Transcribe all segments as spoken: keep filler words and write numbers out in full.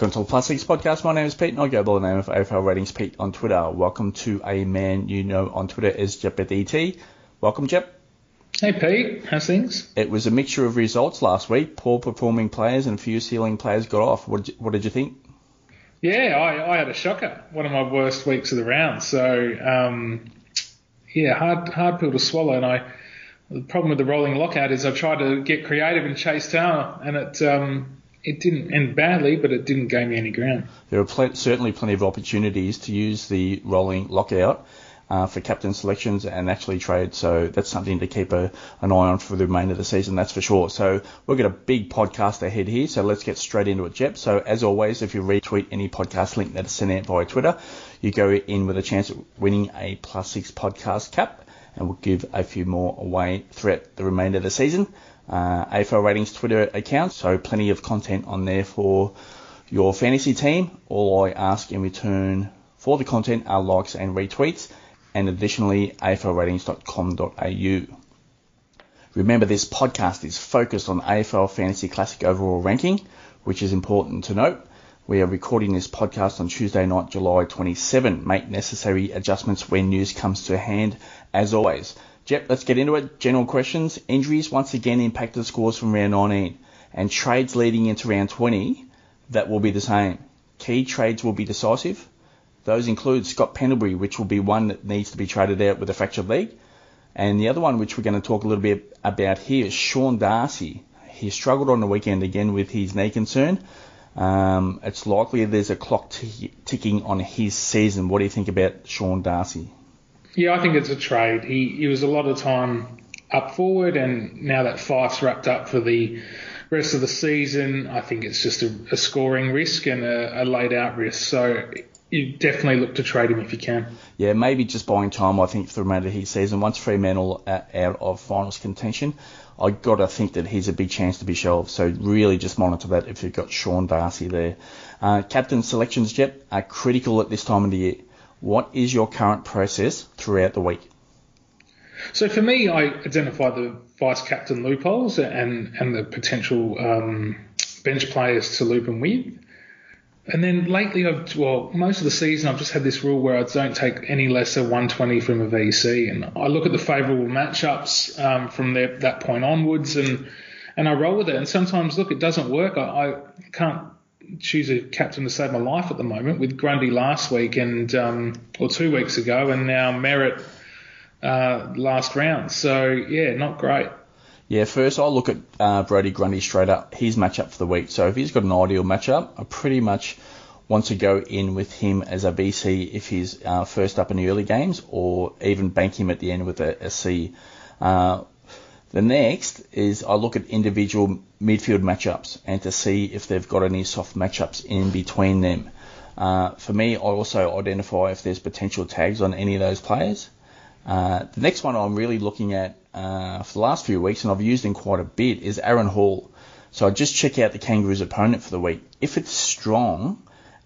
Welcome to the Plus Six Podcast. My name is Pete and I go by the name of A F L Ratings Pete on Twitter. Welcome to a man you know on Twitter as Jep at E T. Welcome, Jep. Hey, Pete. How's things? It was a mixture of results last week. Poor performing players and few ceiling players got off. What did you, what did you think? Yeah, I, I had a shocker. One of my worst weeks of the round. So, um, yeah, hard hard pill to swallow. And I, the problem with the rolling lockout is I tried to get creative and chase down, and it... Um, It didn't end badly, but it didn't gain me any ground. There were pl- certainly plenty of opportunities to use the rolling lockout uh, for captain selections and actually trade, so that's something to keep a, an eye on for the remainder of the season, that's for sure. So we've got a big podcast ahead here, so let's get straight into it, Jep. So as always, if you retweet any podcast link that is sent out via Twitter, you go in with a chance of winning a Plus Six podcast cap, and we'll give a few more away throughout the remainder of the season. Uh, A F L Ratings Twitter account, so plenty of content on there for your fantasy team. All I ask in return for the content are likes and retweets, and additionally a f l ratings dot com dot a u. Remember, this podcast is focused on A F L Fantasy Classic overall ranking, which is important to note. We are recording this podcast on Tuesday night, July twenty-seventh. Make necessary adjustments when news comes to hand, as always. Jep, let's get into it. General questions. Injuries once again impacted scores from round nineteen, and trades leading into round twenty, that will be the same. Key trades will be decisive. Those include Scott Pendlebury, which will be one that needs to be traded out with a fractured leg. And the other one, which we're going to talk a little bit about here, is Sean Darcy. He struggled on the weekend again with his knee concern. Um, it's likely there's a clock t- ticking on his season. What do you think about Sean Darcy? Yeah, I think it's a trade. He, he was a lot of time up forward, and now that five's wrapped up for the rest of the season, I think it's just a, a scoring risk and a, a laid-out risk. So you definitely look to trade him if you can. Yeah, maybe just buying time, I think, for the remainder of his season. Once Fremantle are out of finals contention, I got to think that he's a big chance to be shelved. So really just monitor that if you've got Sean Darcy there. Uh, captain selections, Jep, are critical at this time of the year. What is your current process throughout the week? So for me, I identify the vice-captain loopholes and, and the potential um, bench players to loop them with. And then lately, I've well, most of the season, I've just had this rule where I don't take any lesser one twenty from a V C. And I look at the favourable matchups um, from there, that point onwards, and, and I roll with it. And sometimes, look, it doesn't work. I, I can't... choose a captain to save my life at the moment with Grundy last week and um, or two weeks ago, and now Merritt uh, last round. So, yeah, not great. Yeah, first I'll look at uh, Brody Grundy straight up, his matchup for the week. So if he's got an ideal matchup, I pretty much want to go in with him as a B C if he's uh, first up in the early games, or even bank him at the end with a, a C. Uh, The next is I look at individual midfield matchups and to see if they've got any soft matchups in between them. Uh, for me, I also identify if there's potential tags on any of those players. Uh, the next one I'm really looking at uh, for the last few weeks, and I've used him quite a bit, is Aaron Hall. So I just check out the Kangaroos' opponent for the week. If it's strong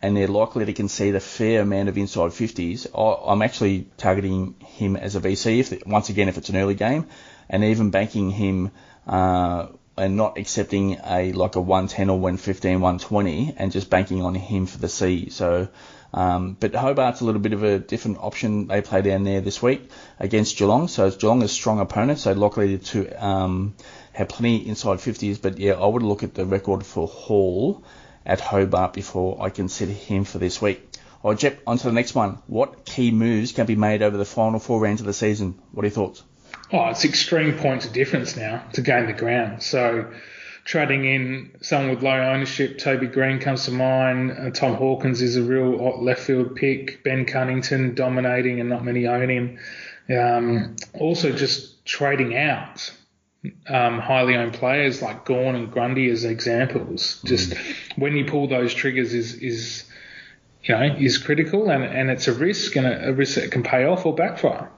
and they're likely to concede a fair amount of inside fifties, I'm actually targeting him as a V C, if they, once again, if it's an early game. And even banking him uh, and not accepting a like a one ten or one fifteen, one twenty, and just banking on him for the C. So, um, but Hobart's a little bit of a different option. They play down there this week against Geelong. So Geelong is a strong opponent, so likely to um, have plenty inside fifties. But yeah, I would look at the record for Hall at Hobart before I consider him for this week. All right, Jep, on to the next one. What key moves can be made over the final four rounds of the season? What are your thoughts? Oh, it's extreme points of difference now to gain the ground. So trading in someone with low ownership, Toby Green comes to mind. Uh, Tom Hawkins is a real left field pick. Ben Cunnington dominating and not many own him. Um, also just trading out um, highly owned players like Gawn and Grundy as examples. Just mm. when you pull those triggers is is you know is critical, and, and it's a risk, and a, a risk that can pay off or backfire.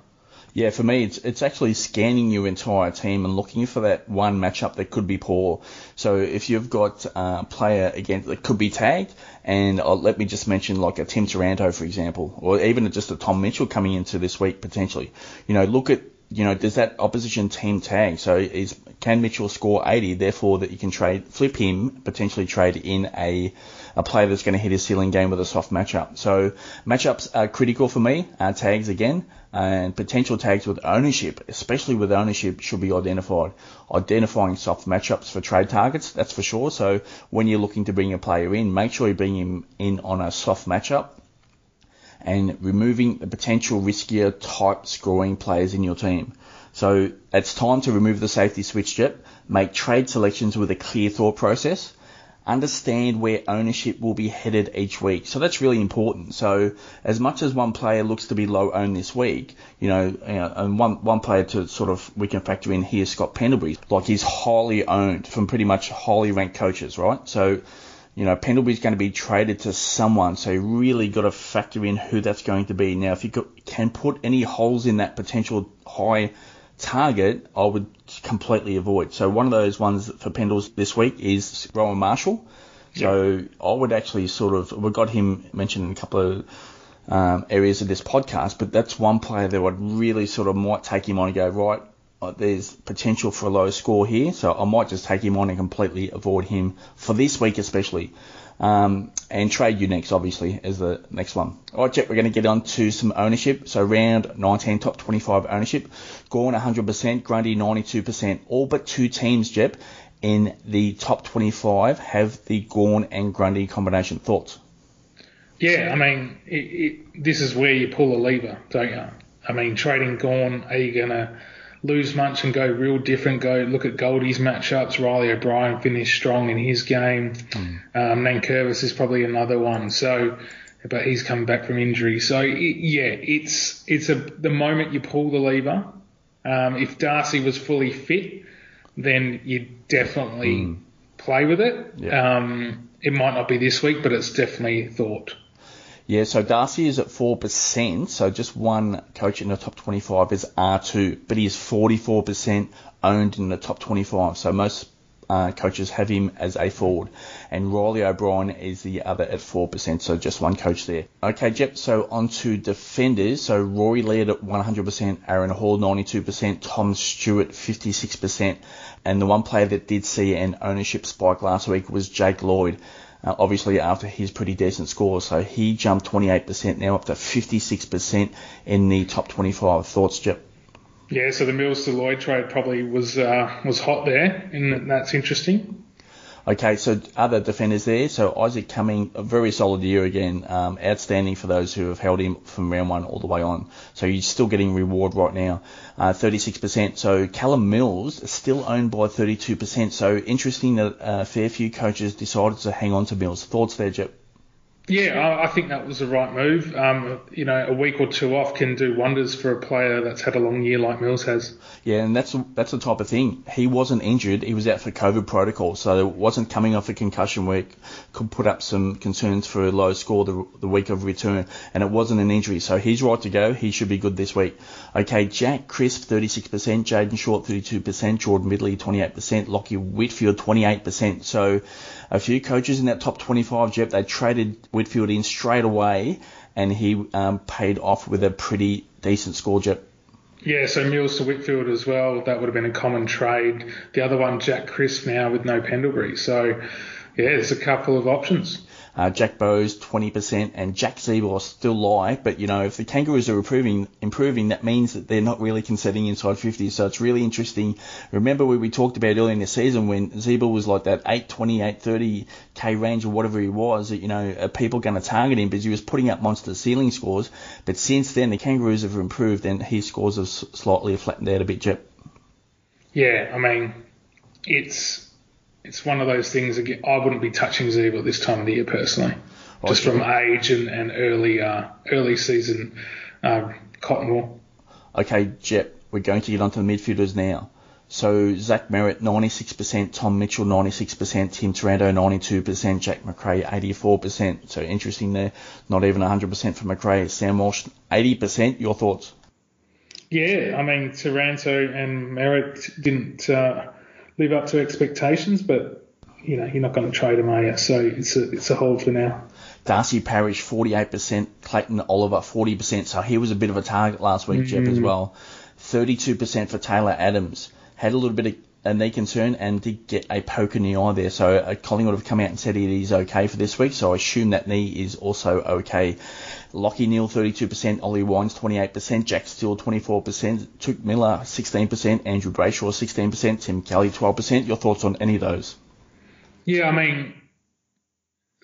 Yeah, for me, it's it's actually scanning your entire team and looking for that one matchup that could be poor. So if you've got a player, again, that could be tagged, and I'll, let me just mention like a Tim Taranto, for example, or even just a Tom Mitchell coming into this week potentially. You know, look at you know, does that opposition team tag? So is can Mitchell score eighty? Therefore, that you can trade, flip him, potentially trade in a a player that's going to hit his ceiling game with a soft matchup. So matchups are critical for me. Uh, tags again, and potential tags with ownership, especially with ownership, should be identified. Identifying soft matchups for trade targets, that's for sure. So when you're looking to bring a player in, make sure you bring him in on a soft matchup. And removing the potential riskier type scoring players in your team. So it's time to remove the safety switch, Jep. Make trade selections with a clear thought process. Understand where ownership will be headed each week. So that's really important. So as much as one player looks to be low owned this week, you know, and one, one player to sort of, we can factor in here, Scott Pendlebury. Like, he's highly owned from pretty much highly ranked coaches, right? So, you know, Pendlebury's going to be traded to someone, so you really got to factor in who that's going to be. Now, if you can put any holes in that potential high target, I would completely avoid. So one of those ones for Pendles this week is Rowan Marshall. So yeah. I would actually sort of, we got him mentioned in a couple of um, areas of this podcast, but that's one player that would really sort of might take him on and go, right, there's potential for a low score here, so I might just take him on and completely avoid him for this week especially. Um, and trade uniques, obviously, is the next one. All right, Jeff, we're going to get on to some ownership. So round nineteen, top twenty-five ownership. Gawn one hundred percent, Grundy ninety-two percent. All but two teams, Jeff, in the top twenty-five have the Gawn and Grundy combination. Thoughts? Yeah, I mean, it, it, this is where you pull a lever, don't you? I mean, trading Gawn, are you going to lose much and go real different? Go look at Goldie's matchups. Riley O'Brien finished strong in his game. Mm. Um, Nankervis is probably another one. So, but he's come back from injury. So it, yeah, it's it's a the moment you pull the lever. Um, if Darcy was fully fit, then you definitely mm. play with it. Yeah. Um, it might not be this week, but it's definitely thought. Yeah, so Darcy is at four percent, so just one coach in the top twenty-five is R two, but he is forty-four percent owned in the top twenty-five, so most uh, coaches have him as a forward. And Riley O'Brien is the other at four percent, so just one coach there. Okay, Jep, so on to defenders. So Rory Laird at one hundred percent, Aaron Hall ninety-two percent, Tom Stewart fifty-six percent, and the one player that did see an ownership spike last week was Jake Lloyd. Uh, obviously after his pretty decent score, so he jumped twenty-eight percent, now up to fifty-six percent in the top twenty-five. Thoughts, Jep? Yeah, so the Mills to Lloyd trade probably was uh, was hot there, and that's interesting. Okay, so other defenders there. So Isaac Cumming, a very solid year again, um, outstanding for those who have held him from round one all the way on. So you're still getting reward right now, uh, thirty-six percent. So Callum Mills is still owned by thirty-two percent. So interesting that a fair few coaches decided to hang on to Mills. Thoughts there, Jep? Yeah, I think that was the right move. Um, you know, a week or two off can do wonders for a player that's had a long year like Mills has. Yeah, and that's that's the type of thing. He wasn't injured. He was out for COVID protocol, so it wasn't coming off a concussion where it could put up some concerns for a low score the, the week of return, and it wasn't an injury. So he's right to go. He should be good this week. Okay, Jack Crisp, thirty-six percent, Jayden Short, thirty-two percent, Jordan Midley, twenty-eight percent, Lachie Whitfield, twenty-eight percent. So a few coaches in that top twenty-five, Jep, they traded Whitfield in straight away, and he um, paid off with a pretty decent score, Jep. Yeah, so Mills to Whitfield as well. That would have been a common trade. The other one, Jack Crisp now with no Pendlebury. So, yeah, there's a couple of options. Uh, Jack Bowes, twenty percent, and Jack Seabor still live. But, you know, if the Kangaroos are improving, improving, that means that they're not really conceding inside fifty. So it's really interesting. Remember what we talked about earlier in the season when Seabor was like that eight twenty, eight thirty K range or whatever he was, that, you know, are people going to target him? Because he was putting up monster ceiling scores. But since then, the Kangaroos have improved, and his scores have slightly flattened out a bit, Jep. Yeah, I mean, it's... It's one of those things, again, I wouldn't be touching Zeebo this time of the year personally, oh, just sure. from age and, and early uh, early season uh, cotton wool. Okay, Jep, we're going to get onto the midfielders now. So Zach Merritt, ninety-six percent, Tom Mitchell, ninety-six percent, Tim Taranto, ninety-two percent, Jack McRae, eighty-four percent. So interesting there, not even one hundred percent for McRae. Sam Walsh, eighty percent. Your thoughts? Yeah, I mean, Taranto and Merritt didn't... Uh, live up to expectations, but, you know, you're not going to trade him, are you? So it's a, it's a hold for now. Darcy Parrish, forty-eight percent, Clayton Oliver, forty percent. So he was a bit of a target last week, mm-hmm. Jep, as well. thirty-two percent for Taylor Adams. Had a little bit of a knee concern and did get a poke in the eye there. So uh, Collingwood have come out and said it is okay for this week. So I assume that knee is also okay. Lachie Neal, thirty-two percent. Ollie Wines, twenty-eight percent. Jack Steele, twenty-four percent. Touk Miller, sixteen percent. Andrew Brayshaw, sixteen percent. Tim Kelly, twelve percent. Your thoughts on any of those? Yeah, I mean,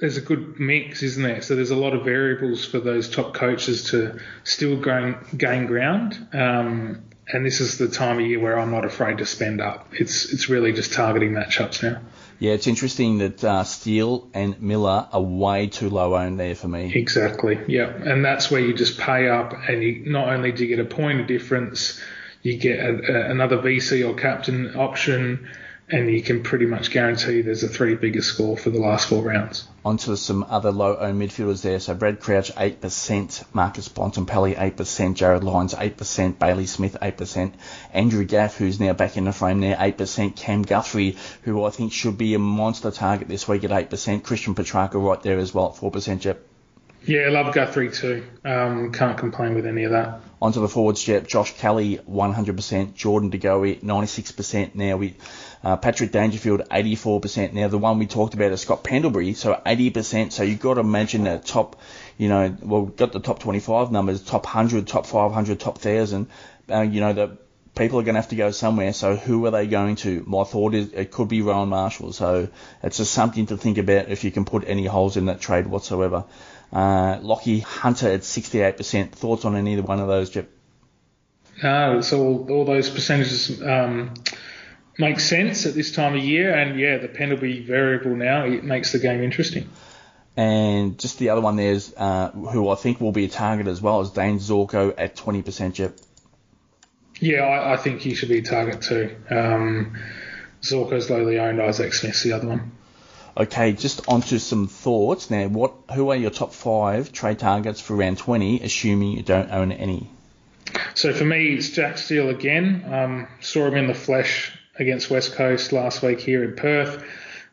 there's a good mix, isn't there? So there's a lot of variables for those top coaches to still gain, gain ground. Um, and this is the time of year where I'm not afraid to spend up. It's it's really just targeting matchups now. Yeah, it's interesting that uh, Steele and Miller are way too low owned there for me. Exactly, yeah. And that's where you just pay up, and you not only do you get a point of difference, you get a, a, another V C or captain option, and you can pretty much guarantee there's a three bigger score for the last four rounds. On to some other low-owned midfielders there. So Brad Crouch, eight percent. Marcus Bontempelli, eight percent. Jared Lyons, eight percent. Bailey Smith, eight percent. Andrew Gaff, who's now back in the frame there, eight percent. Cam Guthrie, who I think should be a monster target this week at eight percent. Christian Petrarca right there as well at four percent, Jep. Yeah, I love Guthrie too. Um, can't complain with any of that. On to the forwards, Jep. Josh Kelly, one hundred percent. Jordan De Goey, ninety-six percent. Now we... Uh, Patrick Dangerfield, eighty-four percent. Now, the one we talked about is Scott Pendlebury, so eighty percent. So you've got to imagine the top, you know, well, we've got the top twenty-five numbers, top one hundred, top five hundred, top one thousand. Uh, you know, the people are going to have to go somewhere. So who are they going to? My thought is it could be Rowan Marshall. So it's just something to think about if you can put any holes in that trade whatsoever. Uh, Lachie Hunter at sixty-eight percent. Thoughts on any one of those, Jep? No, it's all, all those percentages... Um... Makes sense at this time of year, and yeah, the penalty variable now, it makes the game interesting. And just the other one there is uh, who I think will be a target as well is Dane Zorko at twenty percent, Jep. Yeah, I, I think he should be a target too. Um, Zorko's lowly owned, Isaac Smith's the other one. Okay, just onto some thoughts now. What, who are your top five trade targets for round twenty, assuming you don't own any? So for me, it's Jack Steele again. Um, saw him in the flesh against West Coast last week here in Perth.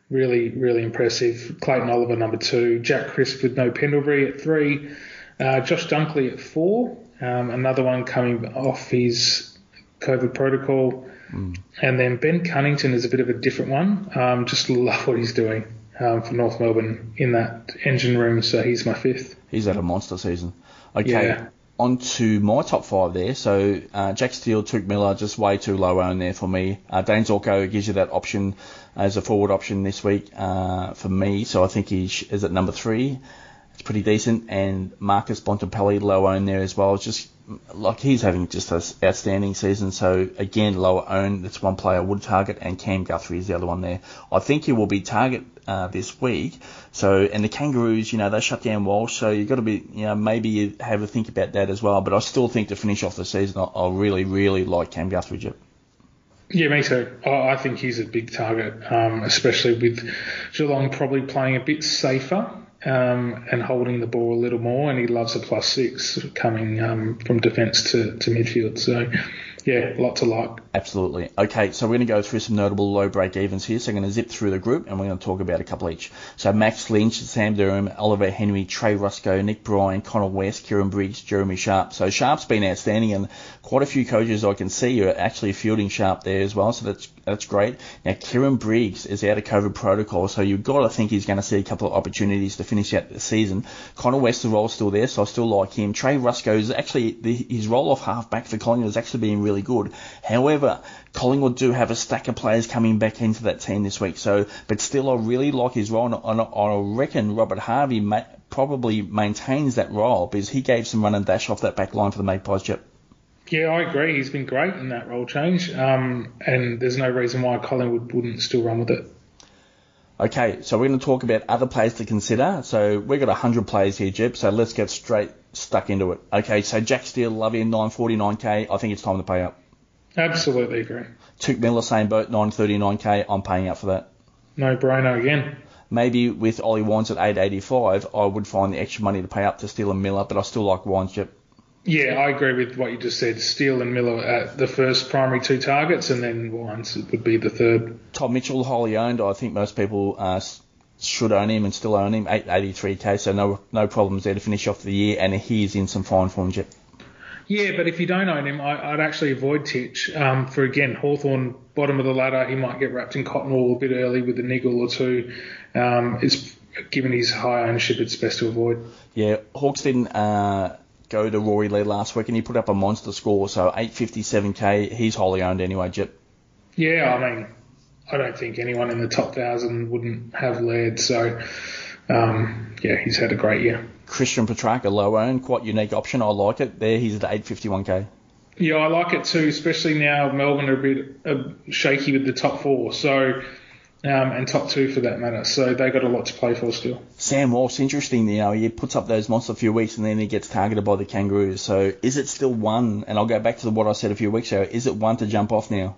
Really, really impressive. Clayton Oliver, number two. Jack Crisp with no Pendlebury at three. Uh, Josh Dunkley at four. Um, another one coming off his COVID protocol. Mm. And then Ben Cunnington is a bit of a different one. Um, just love what he's doing um, for North Melbourne in that engine room. So he's my fifth. He's had a monster season. Okay. Yeah. On to my top five there. So uh, Jack Steele, Touk Miller, just way too low owned there for me. Uh, Dane Zorko gives you that option as a forward option this week uh, for me. So I think he is at number three. It's pretty decent. And Marcus Bontempelli, low owned there as well. It's just like he's having just an outstanding season. So again, lower owned. That's one player I would target. And Cam Guthrie is the other one there. I think he will be target uh, this week. So, and the Kangaroos, you know, they shut down Walsh, so you've got to be, you know, maybe have a think about that as well. But I still think to finish off the season, I really, really like Cam Guthrie, Jep. Yeah, me too. I think he's a big target, um, especially with Geelong probably playing a bit safer um, and holding the ball a little more, and he loves a plus six coming um, from defence to, to midfield. So, yeah, lots of luck. Absolutely. Okay, so we're going to go through some notable low break-evens here. So I'm going to zip through the group, and we're going to talk about a couple each. So Max Lynch, Sam Durham, Oliver Henry, Trey Ruscoe, Nick Bryan, Connor West, Kieran Briggs, Jeremy Sharp. So Sharp's been outstanding, and quite a few coaches I can see are actually fielding Sharp there as well, so that's that's great. Now, Kieran Briggs is out of COVID protocol, so you've got to think he's going to see a couple of opportunities to finish out the season. Connor West's role's still there, so I still like him. Trey Ruscoe is actually, the, his roll-off half-back for Collingwood has actually been really really good. However, Collingwood do have a stack of players coming back into that team this week. So, but still, I really like his role, and I reckon Robert Harvey ma- probably maintains that role because he gave some run and dash off that back line for the Magpies, Jep. Yeah, I agree. He's been great in that role change, um, and there's no reason why Collingwood wouldn't still run with it. Okay, so we're going to talk about other players to consider. So we've got one hundred players here, Jep, so let's get straight stuck into it. Okay, so Jack Steele, love him, nine forty-nine K. I think it's time to pay up. Absolutely agree. Touk Miller, same boat, nine thirty-nine K. I'm paying up for that. No brainer again. Maybe with Ollie Wines at eight eighty-five, I would find the extra money to pay up to Steele and Miller, but I still like Wines, Jep. Yeah, I agree with what you just said. Steele and Miller at the first primary two targets, and then Wines would be the third. Tom Mitchell, highly owned. I think most people uh, should own him and still own him. eight eighty-three K, so no no problems there to finish off the year, and he is in some fine form, Jep. Yeah, but if you don't own him, I, I'd actually avoid Titch. Um, for, again, Hawthorn, bottom of the ladder, he might get wrapped in cotton wool a bit early with a niggle or two. Um, it's, given his high ownership, it's best to avoid. Yeah, Hawks didn't uh, go to Rory Laird last week, and he put up a monster score, so eight fifty-seven K. He's wholly owned anyway, Jip. Yeah, I mean, I don't think anyone in the top one thousand wouldn't have Laird, so, um, yeah, he's had a great year. Christian Petrarca, a low owned, quite unique option. I like it. There, he's at eight fifty-one K. Yeah, I like it too, especially now Melbourne are a bit uh, shaky with the top four, so um, and top two for that matter. So they got a lot to play for still. Sam Walsh, interesting. You know, he puts up those monster a few weeks and then he gets targeted by the Kangaroos. So is it still one? And I'll go back to what I said a few weeks ago. Is it one to jump off now?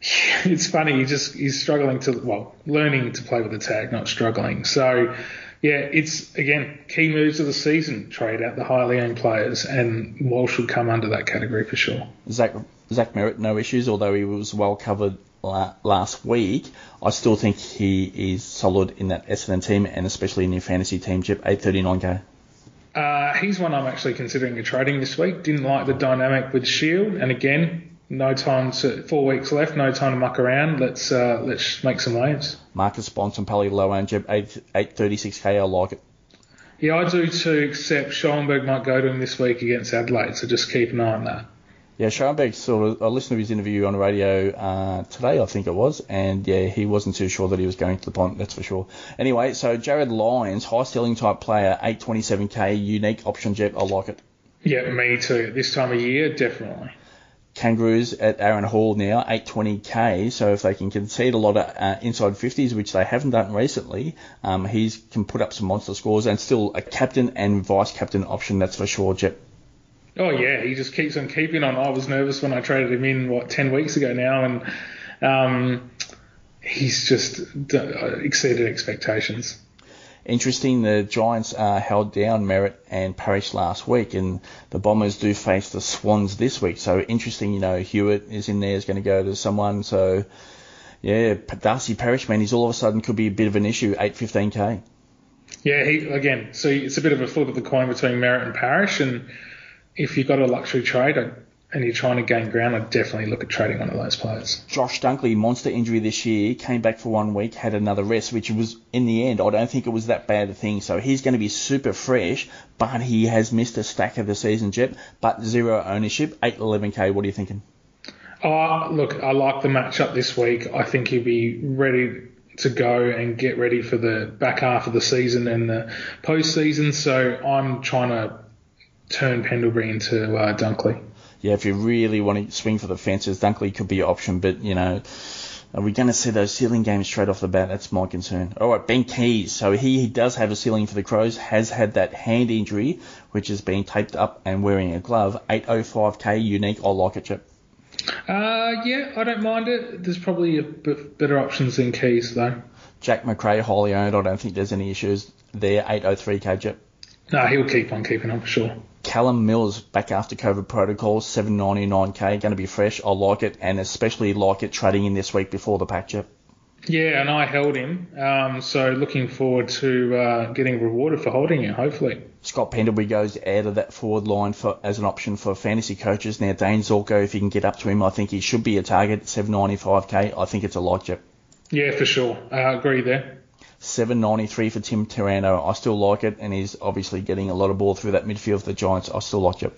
Yeah, it's funny. He just he's struggling to well, learning to play with the tag, not struggling. So. Yeah, it's, again, key moves of the season, trade out the highly owned players, and Walsh would come under that category for sure. Zach, Zach Merritt, no issues, although he was well covered la- last week. I still think he is solid in that Essendon team, and especially in your fantasy team, Jip, eight thirty-nine K. Uh, he's one I'm actually considering trading this week. Didn't like the dynamic with Shield, and again, no time to, four weeks left, no time to muck around. Let's uh, let's make some waves. Marcus Bontempelli, low owned, Jeb, eight thirty-six K. I like it. Yeah, I do too, except Schoenberg might go to him this week against Adelaide, so just keep an eye on that. Yeah, Schoenberg, sort of, I listened to his interview on radio uh, today, I think it was, and yeah, he wasn't too sure that he was going to the punt, that's for sure. Anyway, so Jared Lyons, high selling type player, eight twenty-seven K, unique option, Jeb, I like it. Yeah, me too. This time of year, definitely. Kangaroos at Aaron Hall now, eight twenty K, so if they can concede a lot of uh, inside fifties, which they haven't done recently, um, he can put up some monster scores and still a captain and vice-captain option, that's for sure, Jep. Oh, yeah, he just keeps on keeping on. I was nervous when I traded him in, what, ten weeks ago now, and um, he's just d- exceeded expectations. Interesting, the Giants uh, held down Merritt and Parrish last week, and the Bombers do face the Swans this week. So interesting, you know, Hewitt is in there, is going to go to someone. So, yeah, Darcy Parrish, man, he's all of a sudden could be a bit of an issue, eight fifteen K. Yeah, he, again, so it's a bit of a flip of the coin between Merritt and Parrish, and if you've got a luxury trade and you're trying to gain ground, I'd definitely look at trading one of those players. Josh Dunkley, monster injury this year, came back for one week, had another rest, which was, in the end, I don't think it was that bad a thing. So he's going to be super fresh, but he has missed a stack of the season, Jep, but zero ownership, eight eleven K. What are you thinking? Oh, look, I like the matchup this week. I think he'll be ready to go and get ready for the back half of the season and the postseason. So I'm trying to turn Pendlebury into uh, Dunkley. Yeah, if you really want to swing for the fences, Dunkley could be your option. But, you know, are we going to see those ceiling games straight off the bat? That's my concern. All right, Ben Keys. So he, he does have a ceiling for the Crows, has had that hand injury, which is being taped up and wearing a glove. eight oh five K, unique. I like it, Chip. Uh, yeah, I don't mind it. There's probably a bit better options than Keys, though. Jack McRae, highly owned. I don't think there's any issues there. eight oh three K, Chip. No, he'll keep on keeping on for sure. Callum Mills, back after COVID protocol, seven ninety-nine K, going to be fresh. I like it, and especially like it trading in this week before the pack, Jeff. Yeah, and I held him, um, so looking forward to uh, getting rewarded for holding him, hopefully. Scott Pendlebury goes out of that forward line for as an option for fantasy coaches. Now, Dane Zorko, if he can get up to him, I think he should be a target, seven ninety-five K. I think it's a like, Jeff. Yeah, for sure. I agree there. seven ninety-three for Tim Taranto. I still like it, and he's obviously getting a lot of ball through that midfield for the Giants. I still like it.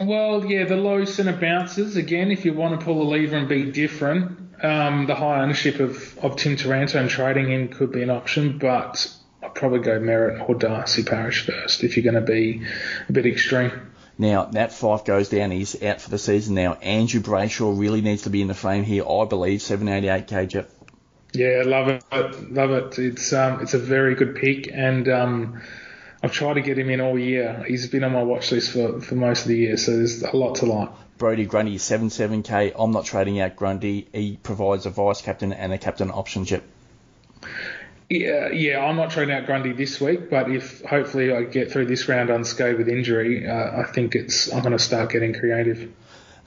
Well, yeah, the low centre bounces, again, if you want to pull a lever and be different, um, the high ownership of, of Tim Taranto and trading him could be an option, but I'd probably go Merritt or Darcy Parrish first if you're going to be a bit extreme. Now, Nat Fyfe goes down. He's out for the season now. Andrew Brayshaw really needs to be in the frame here, I believe, seven eighty-eight K, Jeff. Yeah, love it, love it. It's um, it's a very good pick, and um, I've tried to get him in all year. He's been on my watch list for, for most of the year, so there's a lot to like. Brody Grundy, seven seven K. I'm not trading out Grundy. He provides a vice-captain and a captain option, Chip. Yeah, yeah, I'm not trading out Grundy this week, but if hopefully I get through this round unscathed with injury, uh, I think it's I'm going to start getting creative.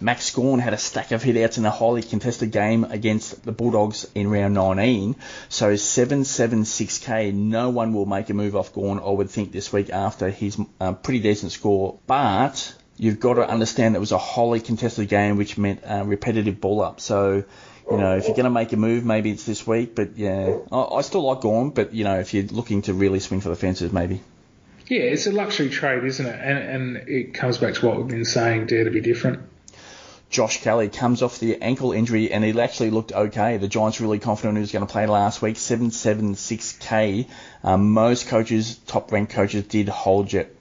Max Gawn had a stack of hit-outs in a highly contested game against the Bulldogs in round nineteen. So seven seventy-six K, no one will make a move off Gawn, I would think, this week after his uh, pretty decent score. But you've got to understand it was a highly contested game, which meant uh, repetitive ball up. So, you know, if you're going to make a move, maybe it's this week. But, yeah, I, I still like Gawn, but, you know, if you're looking to really swing for the fences, maybe. Yeah, it's a luxury trade, isn't it? And, and it comes back to what we've been saying, dare to be different. Josh Kelly comes off the ankle injury, and he actually looked okay. The Giants really confident he was going to play last week, seven seven six K. Um, most coaches, top-ranked coaches, did hold Jep.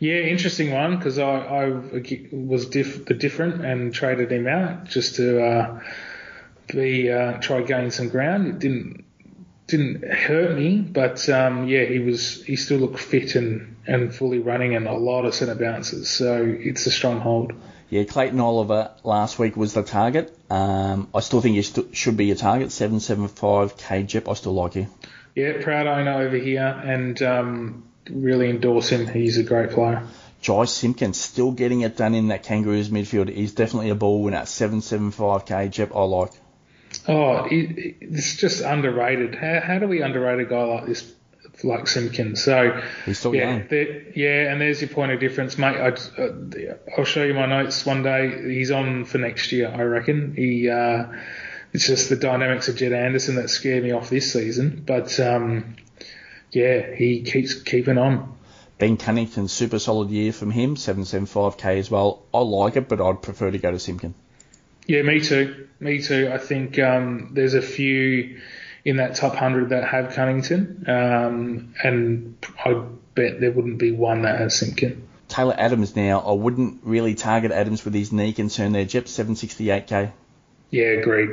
Yeah, interesting one, because I, I was diff- the different and traded him out just to uh, be uh, try gain some ground. It didn't didn't hurt me, but um, yeah, he was he still looked fit and, and fully running and a lot of centre bounces, so it's a strong hold. Yeah, Clayton Oliver last week was the target. Um, I still think he st- should be a target. seven seven five K Jep, I still like you. Yeah, proud owner over here, and um, really endorse him. He's a great player. Jai Simpkins still getting it done in that Kangaroos midfield. He's definitely a ball winner. seven seven five K Jep, I like. Oh, it, it's just underrated. How, how do we underrate a guy like this? Like Simpkins, so he's still yeah, young. Yeah, and there's your point of difference, mate. I, uh, I'll show you my notes one day. He's on for next year, I reckon. He, uh, it's just the dynamics of Jed Anderson that scared me off this season, but um, yeah, he keeps keeping on. Ben Cunnington, super solid year from him, seven seven five K as well. I like it, but I'd prefer to go to Simpkins. Yeah, me too, me too. I think um, there's a few in that top one hundred that have Cunnington, um, and I bet there wouldn't be one that has Simpkin. Taylor Adams now, I wouldn't really target Adams with his knee concern there. Jep, seven sixty-eight K. Yeah, agreed.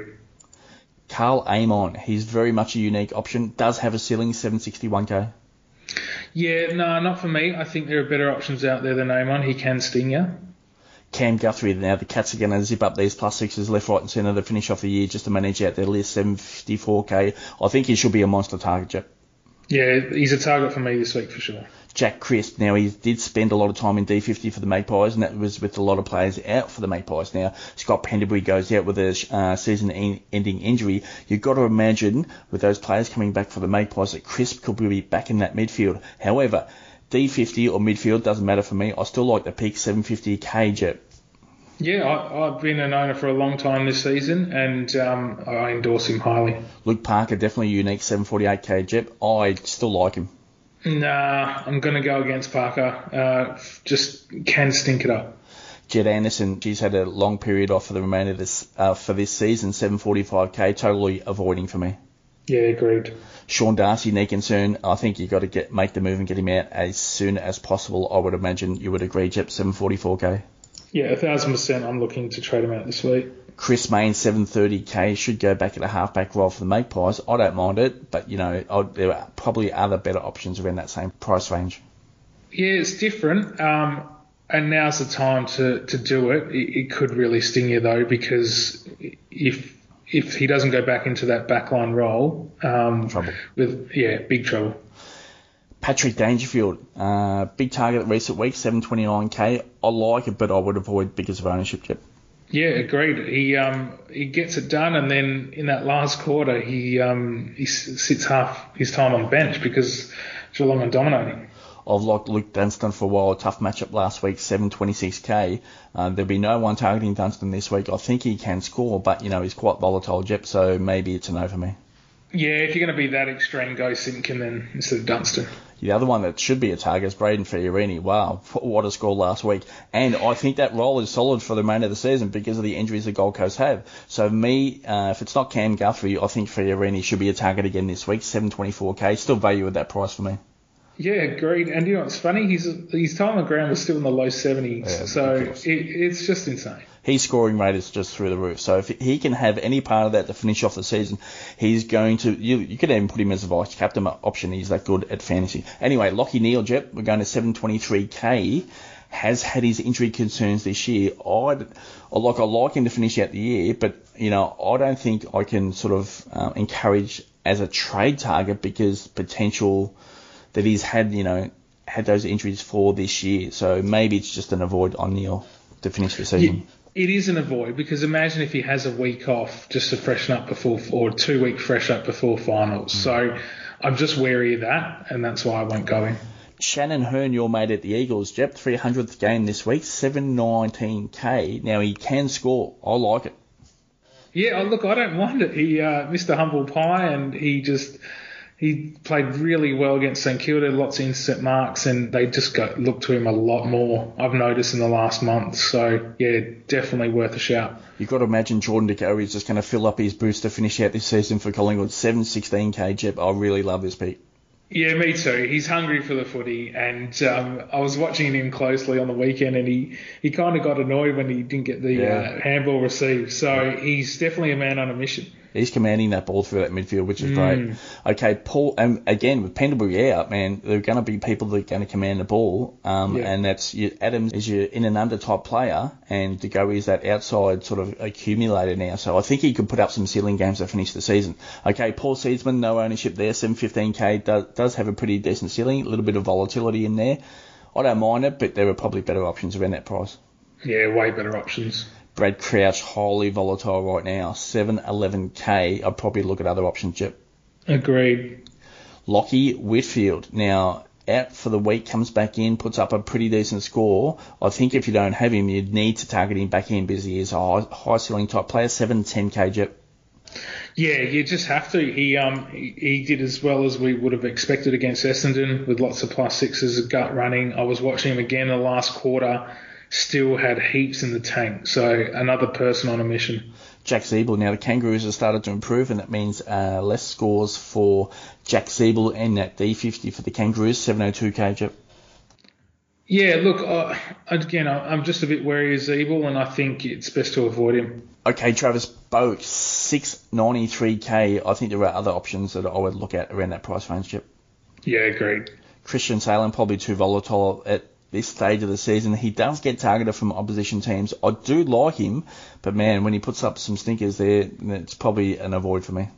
Carl Amon, he's very much a unique option, does have a ceiling, seven sixty-one K. Yeah, no, not for me. I think there are better options out there than Amon. He can sting you. Cam Guthrie, now the Cats are going to zip up these plus sixes left, right and centre to finish off the year just to manage out their list, seven fifty-four K. I think he should be a monster target, Jep. Yeah, he's a target for me this week for sure. Jack Crisp, now he did spend a lot of time in D fifty for the Magpies, and that was with a lot of players out for the Magpies. Now, Scott Pendlebury goes out with a uh, season-ending injury. You've got to imagine with those players coming back for the Magpies that Crisp could be back in that midfield. However, D fifty or midfield, doesn't matter for me. I still like the peak seven fifty K Jep. Yeah, I, I've been an owner for a long time this season, and um, I endorse him highly. Luke Parker, definitely unique, seven forty-eight K Jep. I still like him. Nah, I'm going to go against Parker. Uh, just can stink it up. Jed Anderson, she's had a long period off for the remainder of this, uh, for this season, seven forty-five K, totally avoiding for me. Yeah, agreed. Sean Darcy, knee concern. I think you've got to get make the move and get him out as soon as possible. I would imagine you would agree, Jep, seven forty-four K. Yeah, one thousand percent I'm looking to trade him out this week. Chris Mayne, seven thirty K, should go back at a halfback role for the Magpies. I don't mind it, but, you know, I'd, there are probably other better options around that same price range. Yeah, it's different, um, and now's the time to, to do it. it. It could really sting you, though, because if... If he doesn't go back into that backline role, um, trouble. With yeah, big trouble. Patrick Dangerfield, uh, big target recent week, seven twenty-nine K. I like it, but I would avoid because of ownership. Jep. Yeah, agreed. He um, he gets it done, and then in that last quarter, he um, he sits half his time on the bench because Geelong are dominating. I've liked Luke Dunstan for a while. A tough matchup last week, seven twenty-six K. Uh, there'll be no one targeting Dunstan this week. I think he can score, but, you know, he's quite volatile, Jep, so maybe it's a no for me. Yeah, if you're going to be that extreme, go Simpkin then instead of Dunstan. The other one that should be a target is Braden Fiorini. Wow, what a score last week. And I think that role is solid for the remainder of the season because of the injuries the Gold Coast have. So me, uh, if it's not Cam Guthrie, I think Fiorini should be a target again this week, seven twenty-four K. Still value at that price for me. Yeah, agreed. And you know what's funny? His his time on the ground was still in the low seventies, yeah, so it, it's just insane. His scoring rate is just through the roof. So if he can have any part of that to finish off the season, he's going to. You, you could even put him as a vice captain option. He's that good at fantasy. Anyway, Lachie Neale, Jep, we're going to seven twenty-three K. Has had his injury concerns this year. I'd, I like I like him to finish out the year, but you know I don't think I can sort of uh, encourage as a trade target because potential that he's had, you know, had those injuries for this year. So maybe it's just an avoid on Neil to finish the season. It is an avoid because imagine if he has a week off just to freshen up before, or two week fresh up before finals. Mm. So I'm just wary of that, and that's why I won't go in. Shannon Hearn, your mate at the Eagles, Jep, three hundredth game this week, seven nineteen K. Now, he can score. I like it. Yeah, look, I don't mind it. He uh, missed a humble pie, and he just he played really well against St Kilda, lots of instant marks, and they just got, looked to him a lot more, I've noticed, in the last month. So, yeah, definitely worth a shout. You've got to imagine Jordan De Koey is just going to fill up his boots to finish out this season for Collingwood. seven sixteen K, Jep. I really love this pick. Yeah, me too. He's hungry for the footy, and um, I was watching him closely on the weekend, and he, he kind of got annoyed when he didn't get the yeah. uh, handball received. So he's definitely a man on a mission. He's commanding that ball through that midfield, which is mm. great. Okay, Paul, um, again, with Pendlebury out, man, there are going to be people that are going to command the ball, um, yeah. and that's your, Adams is your in and under type player, and De Koey is that outside sort of accumulator now. So I think he could put up some ceiling games to finish the season. Okay, Paul Seedsman, no ownership there, seven fifteen K, does, does have a pretty decent ceiling, a little bit of volatility in there. I don't mind it, but there are probably better options around that price. Yeah, way better options. Brad Crouch, highly volatile right now, seven eleven K. I'd probably look at other options, Jep. Agreed. Lachie Whitfield, now out for the week, comes back in, puts up a pretty decent score. I think if you don't have him, you'd need to target him back in because he is a high, high ceiling type player, seven ten K, Jep. Yeah, you just have to. He um he, he did as well as we would have expected against Essendon with lots of plus sixes, gut running. I was watching him again in the last quarter. Still had heaps in the tank, so another person on a mission. Jack Zeeble. Now, the Kangaroos have started to improve, and that means uh, less scores for Jack Zeeble and that D fifty for the Kangaroos, seven oh two K, Jep. Yeah, look, uh, again, I'm just a bit wary of Zeeble, and I think it's best to avoid him. Okay, Travis Boak, six ninety-three K. I think there are other options that I would look at around that price range, Jep. Yeah, agreed. Christian Salem, probably too volatile at this stage of the season. He does get targeted from opposition teams. I do like him, but, man, when he puts up some stinkers there, it's probably an avoid for me.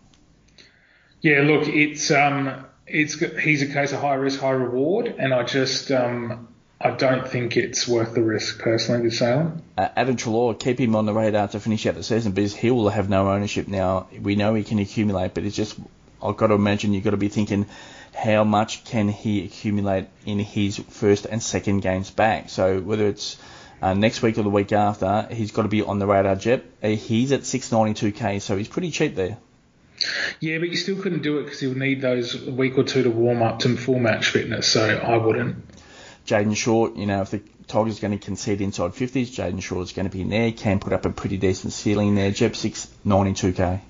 Yeah, look, it's um, it's he's a case of high risk, high reward, and I just um, I don't think it's worth the risk, personally, with Salem. Uh, Adam Treloar, keep him on the radar to finish out the season because he will have no ownership now. We know he can accumulate, but it's just, I've got to imagine you've got to be thinking, how much can he accumulate in his first and second games back? So whether it's uh, next week or the week after, he's got to be on the radar, Jep. He's at six ninety-two K, so he's pretty cheap there. Yeah, but you still couldn't do it because he'll need those week or two to warm up to full match fitness, so I wouldn't. Jayden Short, you know, if the Tigers are going to concede inside fifties, Jayden Short is going to be in there, can put up a pretty decent ceiling there, Jep, six ninety-two K.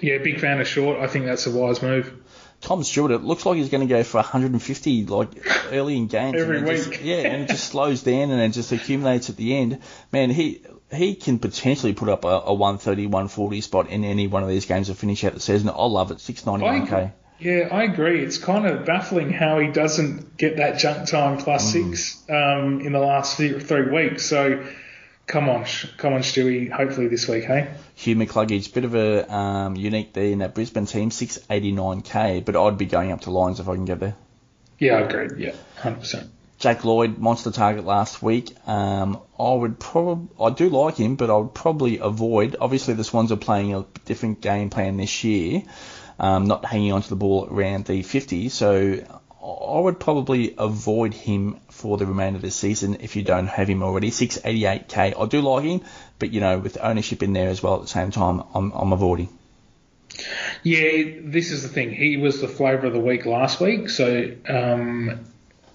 Yeah, big fan of Short. I think that's a wise move. Tom Stewart, it looks like he's going to go for one hundred fifty like early in games. Every week. Just, yeah, and it just slows down and it just accumulates at the end. Man, he he can potentially put up a, a one thirty, one forty spot in any one of these games to finish out the season. I love it, six ninety-one K. Yeah, I agree. It's kind of baffling how he doesn't get that junk time plus mm. six um, in the last three, three weeks. So come on, come on, Stewie, hopefully this week, hey? Hugh McCluggage, bit of a um, unique there in that Brisbane team, six eighty-nine K, but I'd be going up to Lions if I can get there. Yeah, I agree. Yeah, one hundred percent. Jake Lloyd, monster target last week. Um, I would probably, I do like him, but I would probably avoid. Obviously, the Swans are playing a different game plan this year, um, not hanging on to the ball around the fifty, so I would probably avoid him for the remainder of the season if you don't have him already. six eighty-eight K. I do like him, but, you know, with ownership in there as well at the same time, I'm, I'm avoiding. Yeah, this is the thing. He was the flavour of the week last week, so um,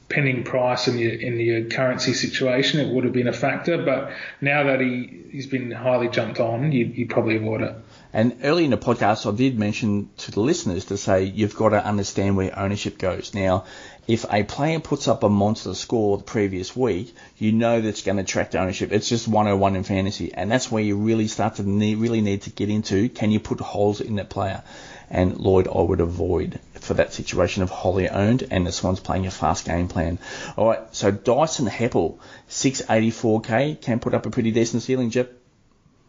pending price and your, in your currency situation, it would have been a factor, but now that he, he's been highly jumped on, you, you probably avoid it. And early in the podcast, I did mention to the listeners to say you've got to understand where ownership goes. Now, if a player puts up a monster score the previous week, you know that's going to attract ownership. It's just one oh one in fantasy, and that's where you really start to need, really need to get into, can you put holes in that player? And Lloyd, I would avoid for that situation of wholly owned, and the Swans playing a fast game plan. All right, so Dyson Heppel, six eighty-four K, can put up a pretty decent ceiling, Jep.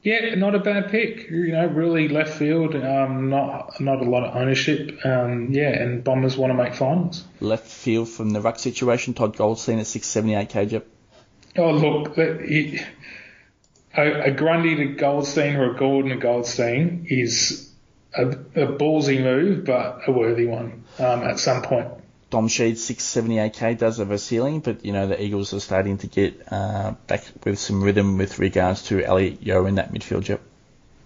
Yeah, not a bad pick. You know, really left field, um, not not a lot of ownership. Um, yeah, and Bombers want to make finals. Left field from the ruck situation, Todd Goldstein at six seventy-eight K, Jep. Oh, look, he, a, a Grundy to Goldstein or a Gordon to Goldstein is a, a ballsy move, but a worthy one um, at some point. Dom Sheed, six seventy-eight k, does have a ceiling, but, you know, the Eagles are starting to get uh, back with some rhythm with regards to Elliot Yeo in that midfield, Jep.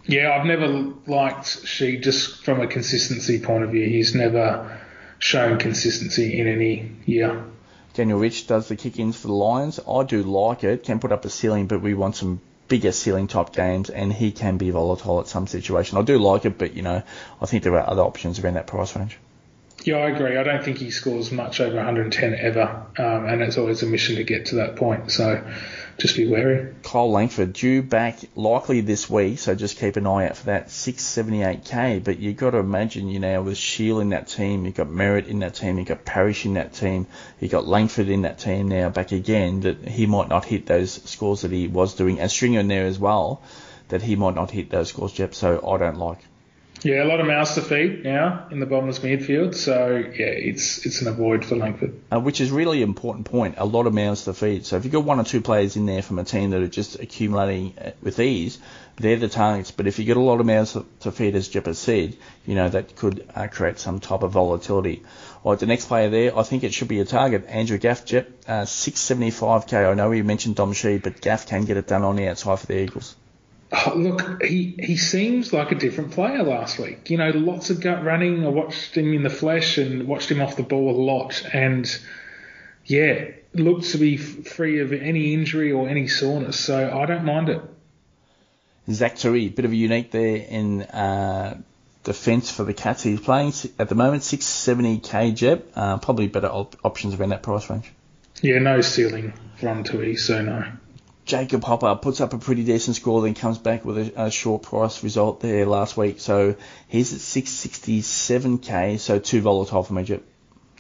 Yeah, I've never liked Sheed just from a consistency point of view. He's never shown consistency in any year. Daniel Rich does the kick-ins for the Lions. I do like it. Can put up a ceiling, but we want some bigger ceiling-type games, and he can be volatile at some situation. I do like it, but, you know, I think there are other options around that price range. Yeah, I agree. I don't think he scores much over one hundred ten ever, um, and it's always a mission to get to that point, so just be wary. Kyle Langford, due back likely this week, so just keep an eye out for that, six seventy-eight k, but you've got to imagine, you know, with Shield in that team, you've got Merritt in that team, you've got Parrish in that team, you've got Langford in that team now back again, that he might not hit those scores that he was doing, and Stringer in there as well, that he might not hit those scores, Jep, so I don't like. Yeah, a lot of mouths to feed now in the Bombers midfield, so yeah, it's it's an avoid for Langford. Uh, which is really an important point, a lot of mouths to feed. So if you've got one or two players in there from a team that are just accumulating with ease, they're the targets. But if you get a lot of mouths to feed, as Jep has said, you know, that could uh, create some type of volatility. All right, the next player there, I think it should be a target, Andrew Gaff, Jep, uh, six seventy-five k. I know we mentioned Dom Sheed, but Gaff can get it done on the outside for the Eagles. Oh, look, he, he seems like a different player last week. You know, lots of gut running. I watched him in the flesh and watched him off the ball a lot. And, yeah, looks to be free of any injury or any soreness. So I don't mind it. Zach Terry, bit of a unique there in uh, defence for the Cats. He's playing at the moment, six seventy k, Jeb. Uh, probably better op- options around that price range. Yeah, no ceiling from Terry, so no. Jacob Hopper puts up a pretty decent score, then comes back with a, a short price result there last week. So he's at six sixty-seven k, so too volatile for me, Jep.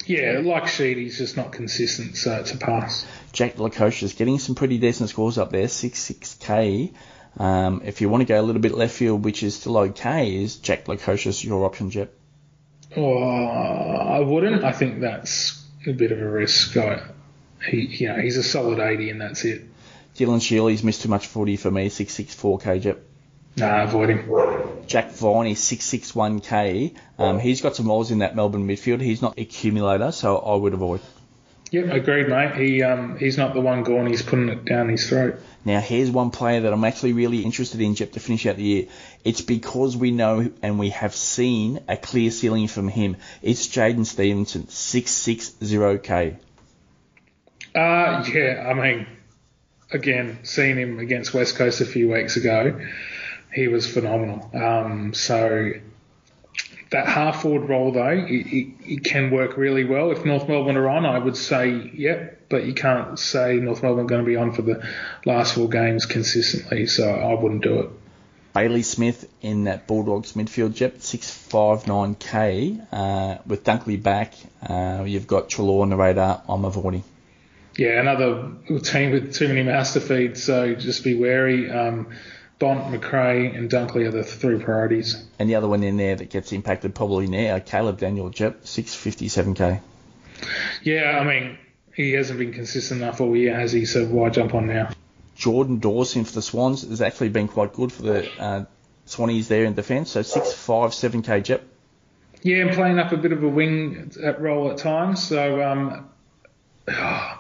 Yeah, like Sheed, he's just not consistent, so it's a pass. Jack Lacoche is getting some pretty decent scores up there, sixty-six k. Um, if you want to go a little bit left field, which is still okay, is Jack Lacoche your option, Jep? Oh, I wouldn't. I think that's a bit of a risk. I, he, you know, he's a solid eighty and that's it. Dylan Shealy's missed too much footy for me, six sixty-four k, Jep. Nah, avoid him. Jack Viney, six sixty-one k. Um, he's got some roles in that Melbourne midfield. He's not accumulator, so I would avoid. Yep, agreed, mate. He um, he's not the one Gawn, he's putting it down his throat. Now, here's one player that I'm actually really interested in, Jep, to finish out the year. It's because we know and we have seen a clear ceiling from him. It's Jayden Stevenson, six sixty k. Uh, yeah, I mean... Again, seeing him against West Coast a few weeks ago, he was phenomenal. Um, so that half-forward role, though, it, it, it can work really well. If North Melbourne are on, I would say, yep, but you can't say North Melbourne are going to be on for the last four games consistently, so I wouldn't do it. Bailey Smith in that Bulldogs midfield, Jep, six fifty-nine k. Uh, with Dunkley back, uh, you've got Treloar on the radar. I'm avoiding. Yeah, another team with too many mouths to feed, so just be wary. Um, Bont, McRae and Dunkley are the three priorities. And the other one in there that gets impacted probably now, Caleb Daniel, Jep, six fifty-seven k. Yeah, I mean, he hasn't been consistent enough all year, has he? So why jump on now? Jordan Dawson for the Swans has actually been quite good for the uh, Swannies there in defence, so six fifty-seven k, Jep. Yeah, and playing up a bit of a wing role at times, so... Um, Oh,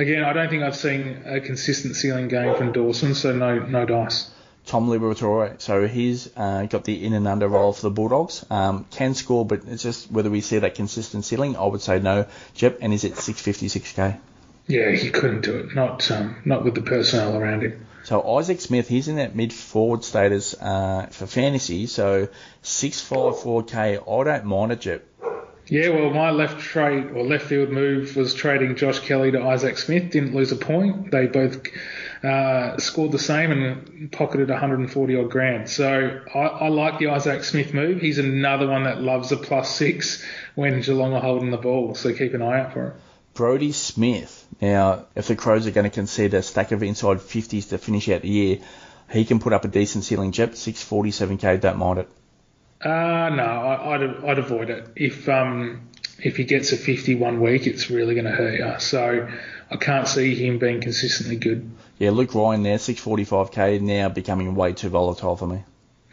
again, I don't think I've seen a consistent ceiling game from Dawson, so no no dice. Tom Liberatore, so he's uh, got the in and under role for the Bulldogs. Um, can score, but it's just whether we see that consistent ceiling, I would say no. Jep, and is it six fifty-six k? Yeah, he couldn't do it, not um, not with the personnel around him. So Isaac Smith, he's in that mid-forward status uh, for fantasy, so six fifty-four k, I don't mind it, Jep. Yeah, well, my left trade or left field move was trading Josh Kelly to Isaac Smith. Didn't lose a point. They both uh, scored the same and pocketed one hundred forty odd grand. So I, I like the Isaac Smith move. He's another one that loves a plus six when Geelong are holding the ball. So keep an eye out for it. Brody Smith. Now, if the Crows are going to concede a stack of inside fifties to finish out the year, he can put up a decent ceiling, Jep, six forty-seven k. Don't mind it. Uh, no, I, I'd, I'd avoid it. If um if he gets a fifty one week, it's really going to hurt you. So I can't see him being consistently good. Yeah, Luke Ryan there, six forty-five k, now becoming way too volatile for me.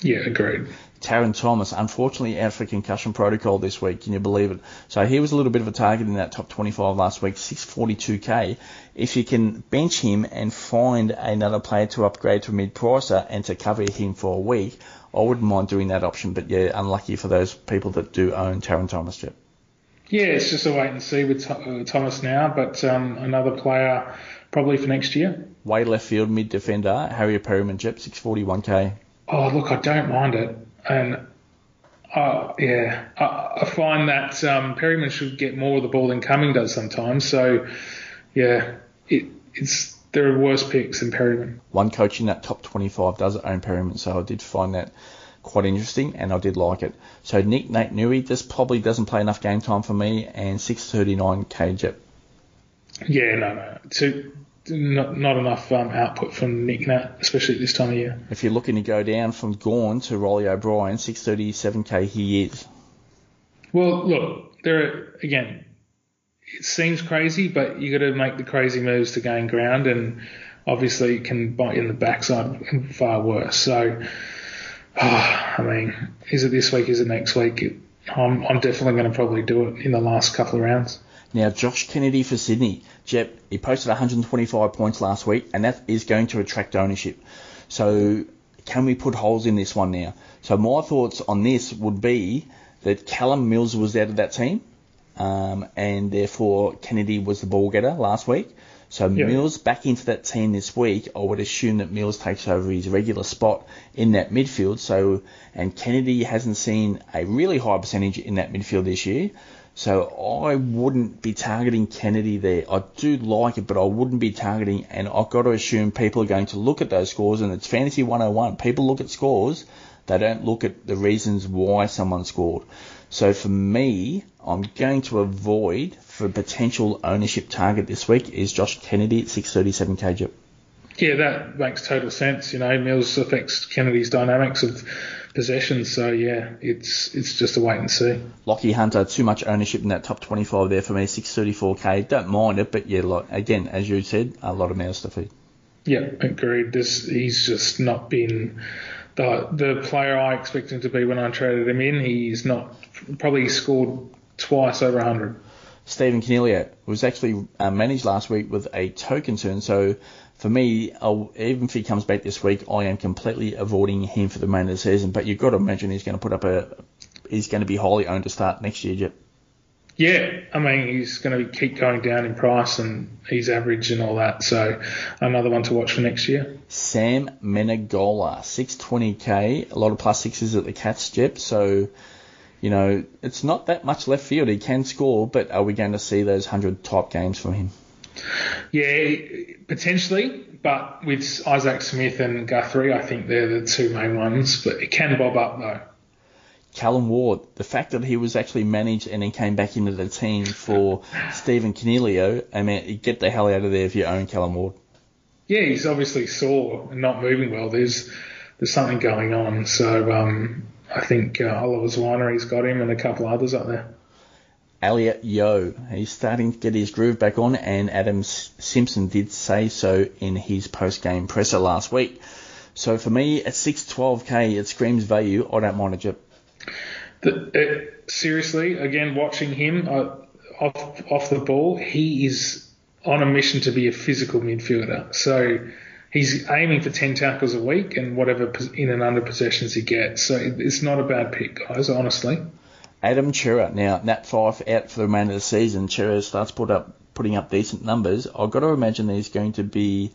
Yeah, agreed. Taryn Thomas, unfortunately out for concussion protocol this week. Can you believe it? So he was a little bit of a target in that top twenty-five last week, six forty-two K. If you can bench him and find another player to upgrade to a mid-pricer and to cover him for a week, I wouldn't mind doing that option. But, yeah, unlucky for those people that do own Taryn Thomas, Jep. Yeah, it's just a wait and see with Thomas now, but um, another player probably for next year. Way left field mid-defender, Harry Perryman, Jep, six forty-one K. Oh, look, I don't mind it. And, uh, yeah, I, I find that um, Perryman should get more of the ball than Cumming does sometimes. So, yeah, it, it's there are worse picks than Perryman. One coach in that top twenty-five does own Perryman, so I did find that quite interesting, and I did like it. So, Nick Nate Nui, this probably doesn't play enough game time for me, and six thirty-nine K, Jep. Yeah, no, no. Two... Not, not enough um, output from Nick Nat, especially at this time of year. If you're looking to go down from Gawn to Rolly O'Brien, six thirty-seven K he is. Well, look, there are, again, it seems crazy, but you got to make the crazy moves to gain ground, and obviously it can bite you in the backside far worse. So, oh, I mean, is it this week, is it next week? It, I'm, I'm definitely going to probably do it in the last couple of rounds. Now, Josh Kennedy for Sydney. Jep, he posted one hundred twenty-five points last week, and that is going to attract ownership. So can we put holes in this one now? So my thoughts on this would be that Callum Mills was out of that team, um, and therefore Kennedy was the ball-getter last week. So yeah. Mills back into that team this week. I would assume that Mills takes over his regular spot in that midfield. So and Kennedy hasn't seen a really high percentage in that midfield this year. So I wouldn't be targeting Kennedy there. I do like it, but I wouldn't be targeting. And I've got to assume people are going to look at those scores, and it's Fantasy one oh one. People look at scores. They don't look at the reasons why someone scored. So for me, I'm going to avoid for potential ownership target this week is Josh Kennedy at six thirty-seven K. Yeah, that makes total sense. You know, Mills affects Kennedy's dynamics of possession, so yeah, it's it's just a wait and see. Lachie Hunter, too much ownership in that top twenty-five there for me, six thirty-four K. Don't mind it, but yeah, like, again, as you said, a lot of mouths to feed. Yeah, agreed. This he's just not been the the player I expect him to be when I traded him in. He's not probably scored twice over one hundred. Stephen Cornelio was actually uh, managed last week with a toe concern, so for me, I'll, even if he comes back this week, I am completely avoiding him for the remainder of the season. But you've got to imagine he's going to put up a, he's going to be highly owned to start next year, Jep. Yeah, I mean he's going to keep going down in price and he's average and all that. So another one to watch for next year. Sam Menegola, six twenty K, a lot of plus sixes at the Cats, Jep. So you know it's not that much left field. He can score, but are we going to see those hundred type games from him? Yeah, potentially, but with Isaac Smith and Guthrie, I think they're the two main ones, but it can bob up though. Callum Ward, the fact that he was actually managed and then came back into the team for Stephen Cornelio, I mean, get the hell out of there if you own Callum Ward. Yeah, he's obviously sore and not moving well. There's there's something going on, so um, I think uh, Oliver's Winery's got him and a couple others up there. Elliot Yeo, he's starting to get his groove back on, and Adam Simpson did say so in his post-game presser last week. So for me, at six twelve K, it screams value. I don't mind it, Jep. The, uh, seriously, again, watching him uh, off off the ball, he is on a mission to be a physical midfielder. So he's aiming for ten tackles a week and whatever in and under possessions he gets. So it's not a bad pick, guys, honestly. Adam Chera, now Nat Fyfe out for the remainder of the season. Chera starts put up, putting up decent numbers. I've got to imagine that he's going to be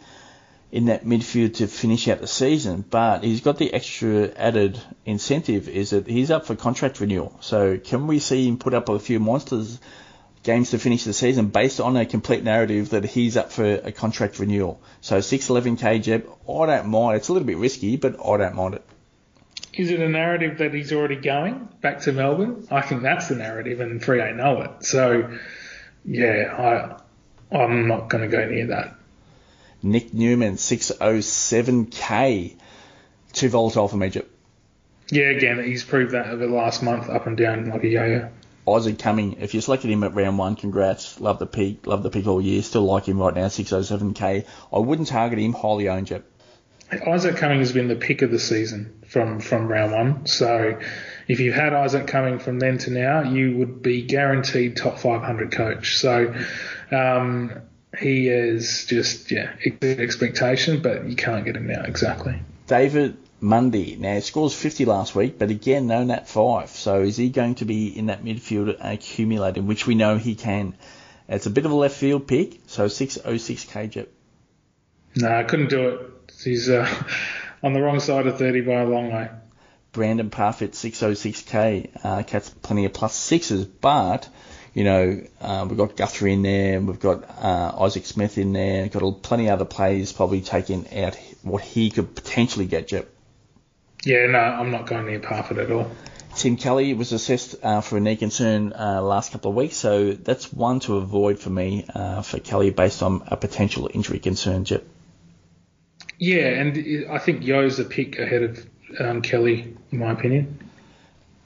in that midfield to finish out the season, but he's got the extra added incentive is that he's up for contract renewal. So can we see him put up a few monsters games to finish the season based on a complete narrative that he's up for a contract renewal? So six eleven K, Jeb, I don't mind. It's a little bit risky, but I don't mind it. Is it a narrative that he's already going back to Melbourne? I think that's the narrative, and three eight know it. So, yeah, I, I'm not going to go near that. Nick Newman, six oh seven K. Too volatile for me, Jep. Yeah, again, he's proved that over the last month, up and down like a yo-yo. Isaac Cumming, if you selected him at round one, congrats. Love the pick, love the pick all year. Still like him right now, six oh seven K. I wouldn't target him, highly owned, Jep. Isaac Cumming has been the pick of the season from, from round one. So if you had Isaac Cumming from then to now, you would be guaranteed top five hundred coach. So um, he is just, yeah, expectation, but you can't get him now, exactly. David Mundy, now he scores fifty last week, but again, no nat five. So is he going to be in that midfield accumulating, which we know he can? It's a bit of a left field pick, so six oh six K Jep. No, I couldn't do it. He's uh, on the wrong side of thirty by a long way. Brandon Parfitt, six oh six K. Uh, Cat's plenty of plus sixes, but, you know, uh, we've got Guthrie in there, we've got uh, Isaac Smith in there, we've got plenty of other players probably taking out what he could potentially get, Jep. Yeah, no, I'm not going near Parfitt at all. Tim Kelly was assessed uh, for a knee concern uh, last couple of weeks, so that's one to avoid for me, uh, for Kelly, based on a potential injury concern, Jep. Yeah, and I think Yo's a pick ahead of um, Kelly, in my opinion.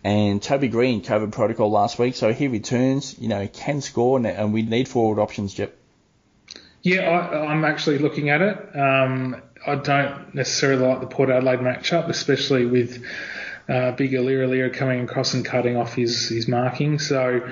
And Toby Green, COVID protocol last week, so he returns. You know, he can score, and we need forward options, Jep. Yeah, I, I'm actually looking at it. Um, I don't necessarily like the Port Adelaide matchup, especially with uh, Big Aliralira coming across and cutting off his, his marking. So,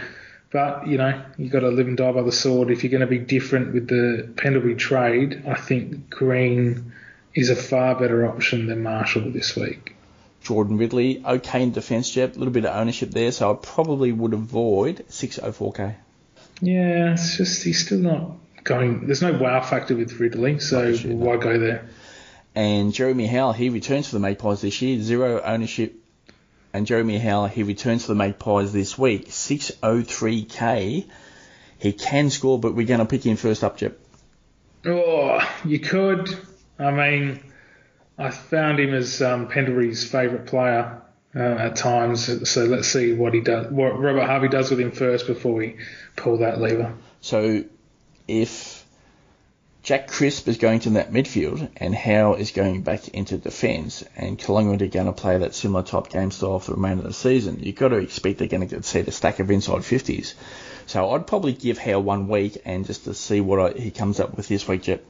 but, you know, you've got to live and die by the sword. If you're going to be different with the Pendlebury trade, I think Green is a far better option than Marshall this week. Jordan Ridley, okay in defence, Jep. A little bit of ownership there, so I probably would avoid six oh four K. Yeah, it's just he's still not going. There's no wow factor with Ridley, so no, sure, why no. go there? And Jeremy Howell, he returns for the Magpies this year, zero ownership. And Jeremy Howell, he returns for the Magpies this week, six oh three K. He can score, but we're going to pick him first up, Jep. Oh, you could. I mean, I found him as um, Pendlebury's favourite player uh, at times, so let's see what he does, what Robert Harvey does with him first before we pull that lever. So if Jack Crisp is going to that midfield and Howe is going back into defence and Collingwood are going to play that similar type game style for the remainder of the season, you've got to expect they're going to see the stack of inside fifties. So I'd probably give Howe one week and just to see what I, he comes up with this week, Jep.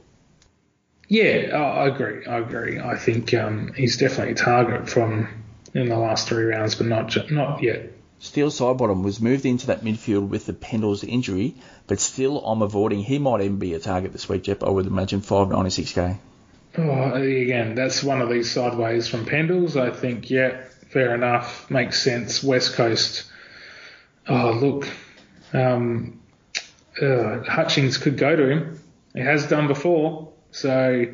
Yeah, I agree. I agree. I think um, he's definitely a target from in the last three rounds, but not ju- not yet. Steele Sidebottom was moved into that midfield with the Pendles injury, but still I'm avoiding. He might even be a target this week, Jep. I would imagine five ninety-six K. Oh, again, that's one of these sideways from Pendles. I think, yeah, fair enough. Makes sense. West Coast. Oh, look. Um, uh, Hutchings could go to him. He has done before. So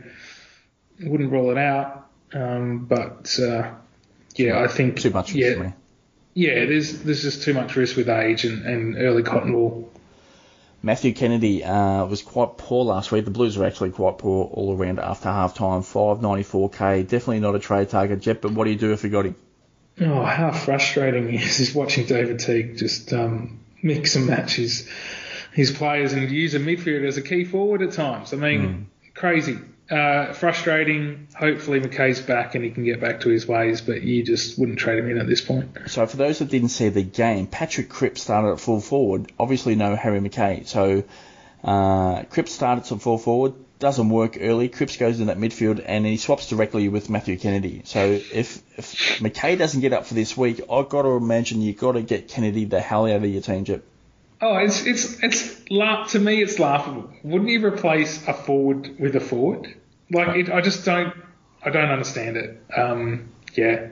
wouldn't rule it out, um, but uh, yeah, I think too much risk. Yeah, for me. yeah, there's there's just too much risk with age and, and early cotton wool. Matthew Kennedy uh, was quite poor last week. The Blues were actually quite poor all around after half time. five ninety-four K, definitely not a trade target, Jep. But what do you do if you got him? Oh, how frustrating it is is watching David Teague just um, mix and match his his players and use a midfield as a key forward at times. I mean. Mm. Crazy. Uh, frustrating. Hopefully McKay's back and he can get back to his ways, but you just wouldn't trade him in at this point. So for those that didn't see the game, Patrick Cripps started at full forward. Obviously no Harry McKay. So uh, Cripps started at full forward, doesn't work early. Cripps goes in that midfield and he swaps directly with Matthew Kennedy. So if, if McKay doesn't get up for this week, I've got to imagine you've got to get Kennedy the hell out of your team, Jep. Oh, it's it's it's to me it's laughable. Wouldn't you replace a forward with a forward? Like it, I just don't I don't understand it. Um, yeah.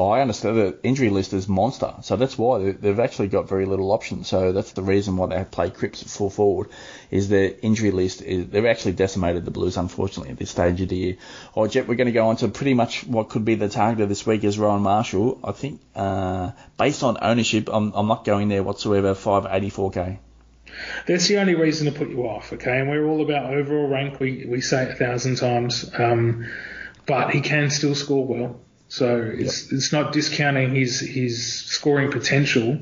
Oh, I understand the injury list is monster, so that's why they've actually got very little options. So that's the reason why they play Cripps at full forward. Is their injury list is they've actually decimated the Blues unfortunately at this stage of the year. Oh, Jep, we're going to go on to pretty much what could be the target of this week is Rowan Marshall. I think uh, based on ownership, I'm I'm not going there whatsoever. five eighty-four K. That's the only reason to put you off, okay? And we're all about overall rank. We we say it a thousand times, um, but he can still score well. So it's yep. it's not discounting his, his scoring potential.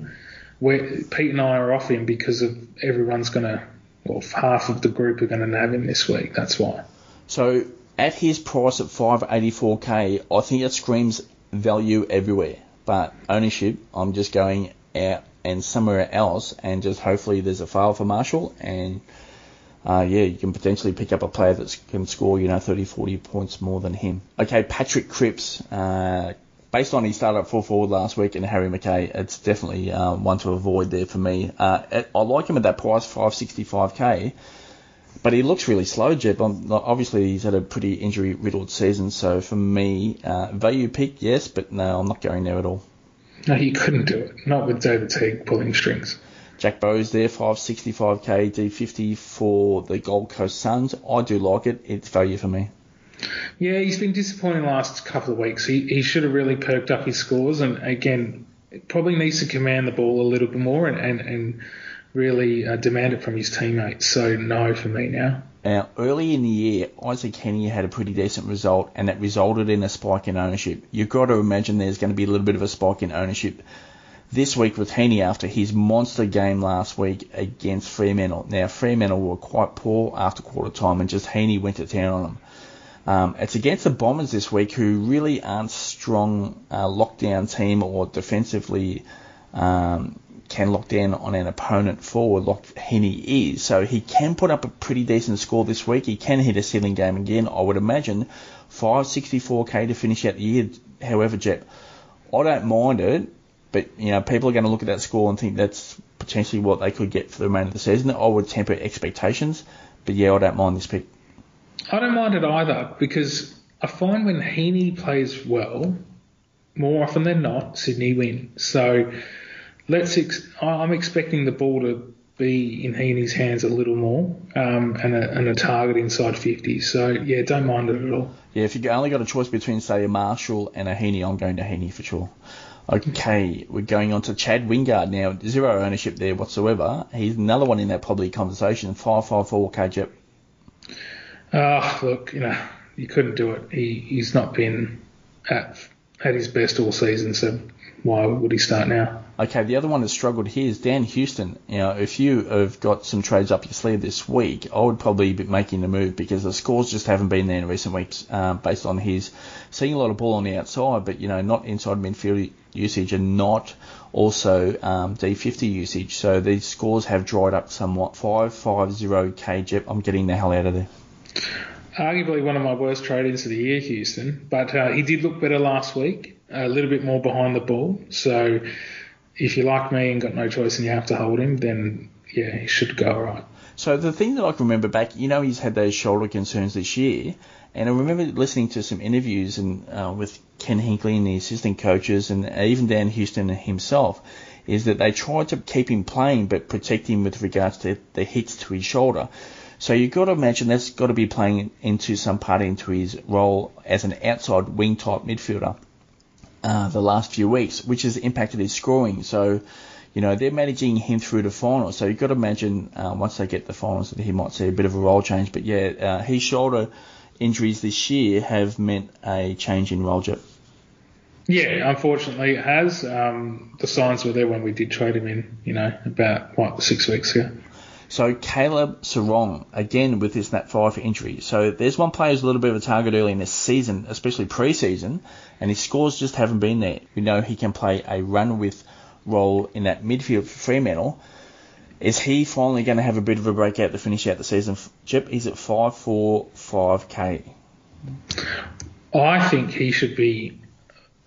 Where Pete and I are off him because of everyone's going to, well, half of the group are going to have him this week. That's why. So at his price at five eighty-four K, I think it screams value everywhere. But ownership, I'm just going out and somewhere else and just hopefully there's a fail for Marshall and Uh, yeah, you can potentially pick up a player that can score, you know, thirty, forty points more than him. Okay, Patrick Cripps. Uh, based on his start up full forward last week and Harry McKay, it's definitely uh, one to avoid there for me. Uh, I like him at that price, five sixty-five K, but he looks really slow, Jep. I'm not, obviously, he's had a pretty injury-riddled season, so for me, uh, value pick, yes, but no, I'm not going there at all. No, you couldn't do it. Not with David Teague pulling strings. Jack Bowes there, five sixty-five K, D fifty for the Gold Coast Suns. I do like it. It's value for me. Yeah, he's been disappointing the last couple of weeks. He he should have really perked up his scores. And, again, it probably needs to command the ball a little bit more and, and, and really uh, demand it from his teammates. So, no for me now. Now, early in the year, Isaac Henny had a pretty decent result, and that resulted in a spike in ownership. You've got to imagine there's going to be a little bit of a spike in ownership this week with Heaney after his monster game last week against Fremantle. Now, Fremantle were quite poor after quarter time, and just Heaney went to town on them. Um, it's against the Bombers this week, who really aren't strong uh, lockdown team or defensively um, can lock down on an opponent forward like Heaney is. So he can put up a pretty decent score this week. He can hit a ceiling game again, I would imagine. five sixty-four K to finish out the year. However, Jep, I don't mind it. But, you know, people are going to look at that score and think that's potentially what they could get for the remainder of the season. I would temper expectations. But, yeah, I don't mind this pick. I don't mind it either, because I find when Heaney plays well, more often than not, Sydney win. So let's. Ex- I'm expecting the ball to be in Heaney's hands a little more um, and, a, and a target inside fifty. So, yeah, don't mind it at all. Yeah, if you only got a choice between, say, a Marshall and a Heaney, I'm going to Heaney for sure. Okay, we're going on to Chad Wingard now. Zero ownership there whatsoever. He's another one in that probably conversation. five fifty-four K, Jep. Ah, uh, look, you know, you couldn't do it. He he's not been at at his best all season, so why would he start now? Okay, the other one that struggled here is Dan Houston. You know, if you have got some trades up your sleeve this week, I would probably be making the move because the scores just haven't been there in recent weeks uh, based on his seeing a lot of ball on the outside, but, you know, not inside midfield usage and not also um, D fifty usage. So these scores have dried up somewhat. five fifty K, Jep. I'm getting the hell out of there. Arguably one of my worst trade-ins of the year, Houston, but uh, he did look better last week, a little bit more behind the ball, so... If you like me and got no choice and you have to hold him, then, yeah, he should go all right. So the thing that I can remember back, you know, he's had those shoulder concerns this year, and I remember listening to some interviews and uh, with Ken Hinkley and the assistant coaches and even Dan Houston himself, is that they tried to keep him playing but protect him with regards to the hits to his shoulder. So you've got to imagine that's got to be playing into some part into his role as an outside wing-type midfielder. Uh, the last few weeks, which has impacted his scoring. So, you know, they're managing him through the finals. So you've got to imagine uh, once they get the finals that he might see a bit of a role change. But, yeah, uh, his shoulder injuries this year have meant a change in role, Jep. Yeah, unfortunately it has. Um, the signs were there when we did trade him in, you know, about, what, six weeks ago. So Caleb Sarong, again, with his N A T five injury. So there's one player who's a little bit of a target early in this season, especially pre-season, and his scores just haven't been there. We know he can play a run-with role in that midfield for Fremantle. Is he finally going to have a bit of a breakout to finish out the season? Jep, he's at five forty-five K. I think he should be,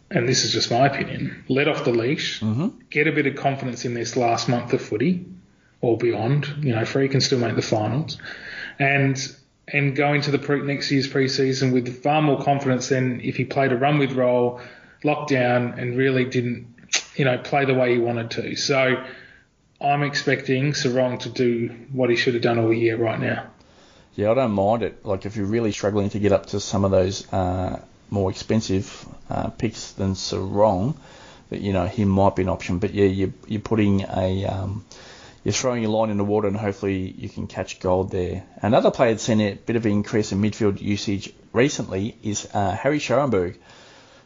and this is just my opinion, let off the leash, mm-hmm. get a bit of confidence in this last month of footy, or beyond, you know, Free can still make the finals, and and go into the pre, next year's pre-season with far more confidence than if he played a run-with role, lockdown, and really didn't, you know, play the way he wanted to. So I'm expecting Sarong to do what he should have done all year right now. Yeah, I don't mind it. Like, if you're really struggling to get up to some of those uh, more expensive uh, picks than Sarong, that, you know, he might be an option. But, yeah, you're, you're putting a... Um, You're throwing your line in the water and hopefully you can catch gold there. Another player that's seen a bit of an increase in midfield usage recently is uh, Harry Scharenberg.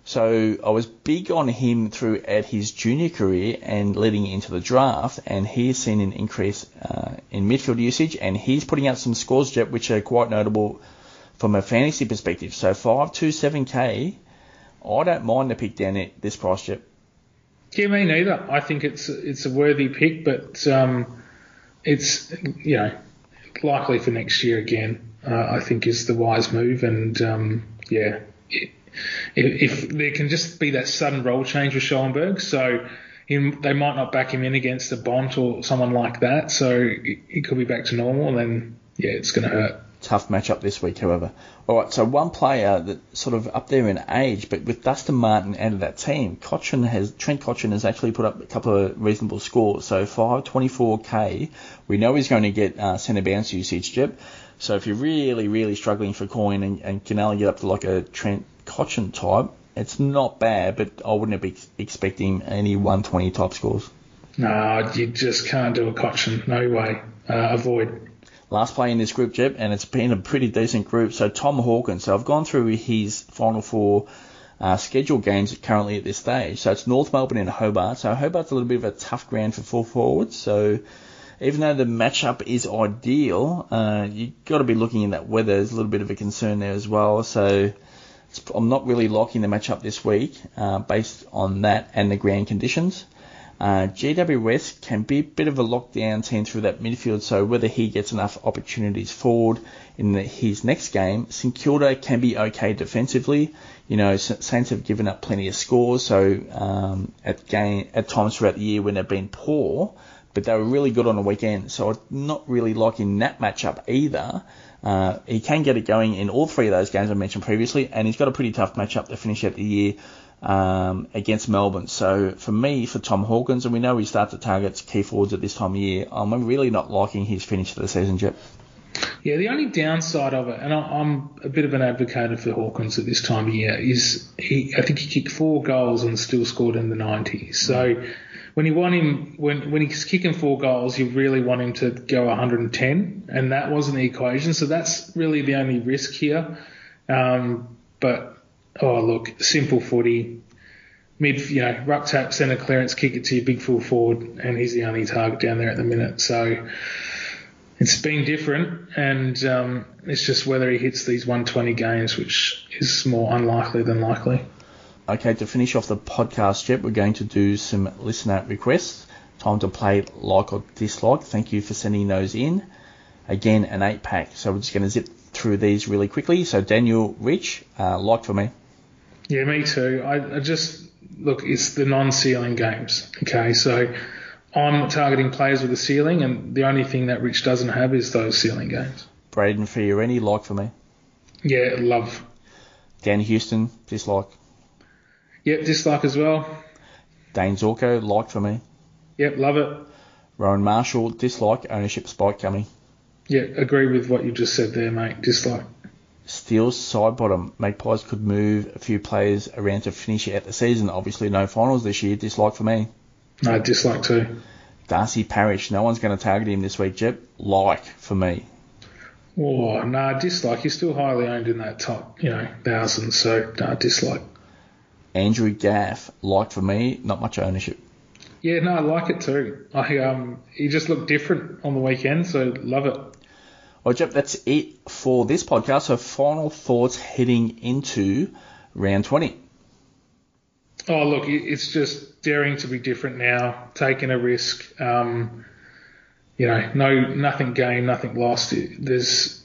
So I was big on him throughout his junior career and leading into the draft, and he's seen an increase uh, in midfield usage, and he's putting out some scores, Jep, which are quite notable from a fantasy perspective. So five twenty-seven K, I don't mind the pick down at this price, Jep. Yeah, me neither. I think it's it's a worthy pick, but um, it's, you know, likely for next year again, uh, I think is the wise move. And, um, yeah, it, if, if there can just be that sudden role change with Schellenberg, so him, they might not back him in against a Bont or someone like that, so it, it could be back to normal, and then, yeah, it's going to hurt. Tough matchup this week, however. All right, so one player that sort of up there in age, but with Dustin Martin out of that team, Cochin has Trent Cochin has actually put up a couple of reasonable scores. So five twenty-four K, we know he's going to get uh, centre bounce usage, Jep. So if you're really, really struggling for coin and, and can only get up to like a Trent Cochin type, it's not bad, but I wouldn't be expecting any one twenty type scores. No, you just can't do a Cochin. No way. Uh, avoid. Last play in this group, Jep, and it's been a pretty decent group. So Tom Hawkins. So I've gone through his final four uh, scheduled games currently at this stage. So it's North Melbourne and Hobart. So Hobart's a little bit of a tough ground for full forwards. So even though the matchup is ideal, uh, you've got to be looking in that weather. There's a little bit of a concern there as well. So it's, I'm not really liking the matchup this week uh, based on that and the ground conditions. Uh, G W West can be a bit of a lockdown team through that midfield, so whether he gets enough opportunities forward in the, his next game. St Kilda can be okay defensively. You know, Saints have given up plenty of scores, so um, at game at times throughout the year when they've been poor, but they were really good on the weekend. So I'm not really liking that matchup either. Uh, he can get it going in all three of those games I mentioned previously, and he's got a pretty tough matchup to finish out the year. Um, against Melbourne. So for me, for Tom Hawkins, and we know he starts to target key forwards at this time of year, I'm really not liking his finish for the season, Jep. Yeah, the only downside of it, and I'm a bit of an advocate for Hawkins at this time of year, is he. I think he kicked four goals and still scored in the nineties. So when you want him, when when he's kicking four goals, you really want him to go one hundred ten, and that wasn't the equation. So that's really the only risk here. Um, but Oh, look, simple footy. Mid, you know, ruck tap, centre clearance, kick it to your big full forward, and he's the only target down there at the minute. So it's been different, and um, it's just whether he hits these one twenty games, which is more unlikely than likely. Okay, to finish off the podcast, Jep, we're going to do some listener requests. Time to play like or dislike. Thank you for sending those in. Again, an eight-pack. So we're just going to zip through these really quickly. So Daniel Rich, uh, like for me. Yeah, me too. I, I just, look, it's the non-ceiling games, okay? So I'm targeting players with a ceiling, and the only thing that Rich doesn't have is those ceiling games. Braden Fiorini, like for me. Yeah, love. Dan Houston, dislike. Yep, dislike as well. Dane Zorko, like for me. Yep, love it. Rowan Marshall, dislike, ownership spike coming. Yeah, agree with what you just said there, mate, dislike. Steele's side bottom. Magpies could move a few players around to finish out the season. Obviously, no finals this year. Dislike for me. No, dislike too. Darcy Parrish. No one's going to target him this week, Jep. Like for me. Oh, no, nah, dislike. He's still highly owned in that top, you know, thousand. So, no, nah, dislike. Andrew Gaff. Like for me. Not much ownership. Yeah, no, I like it too. I um, he just looked different on the weekend, so love it. Well, Jep, that's it for this podcast. So final thoughts heading into round twenty. Oh, look, it's just daring to be different now, taking a risk. Um, you know, no, nothing gained, nothing lost. There's,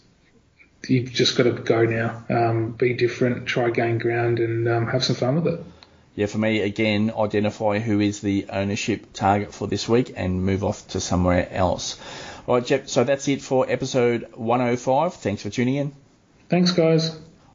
you've just got to go now. Um, be different, try gain ground, and um, have some fun with it. Yeah, for me, again, identify who is the ownership target for this week and move off to somewhere else. All right, Jep, so that's it for episode one oh five. Thanks for tuning in. Thanks, guys.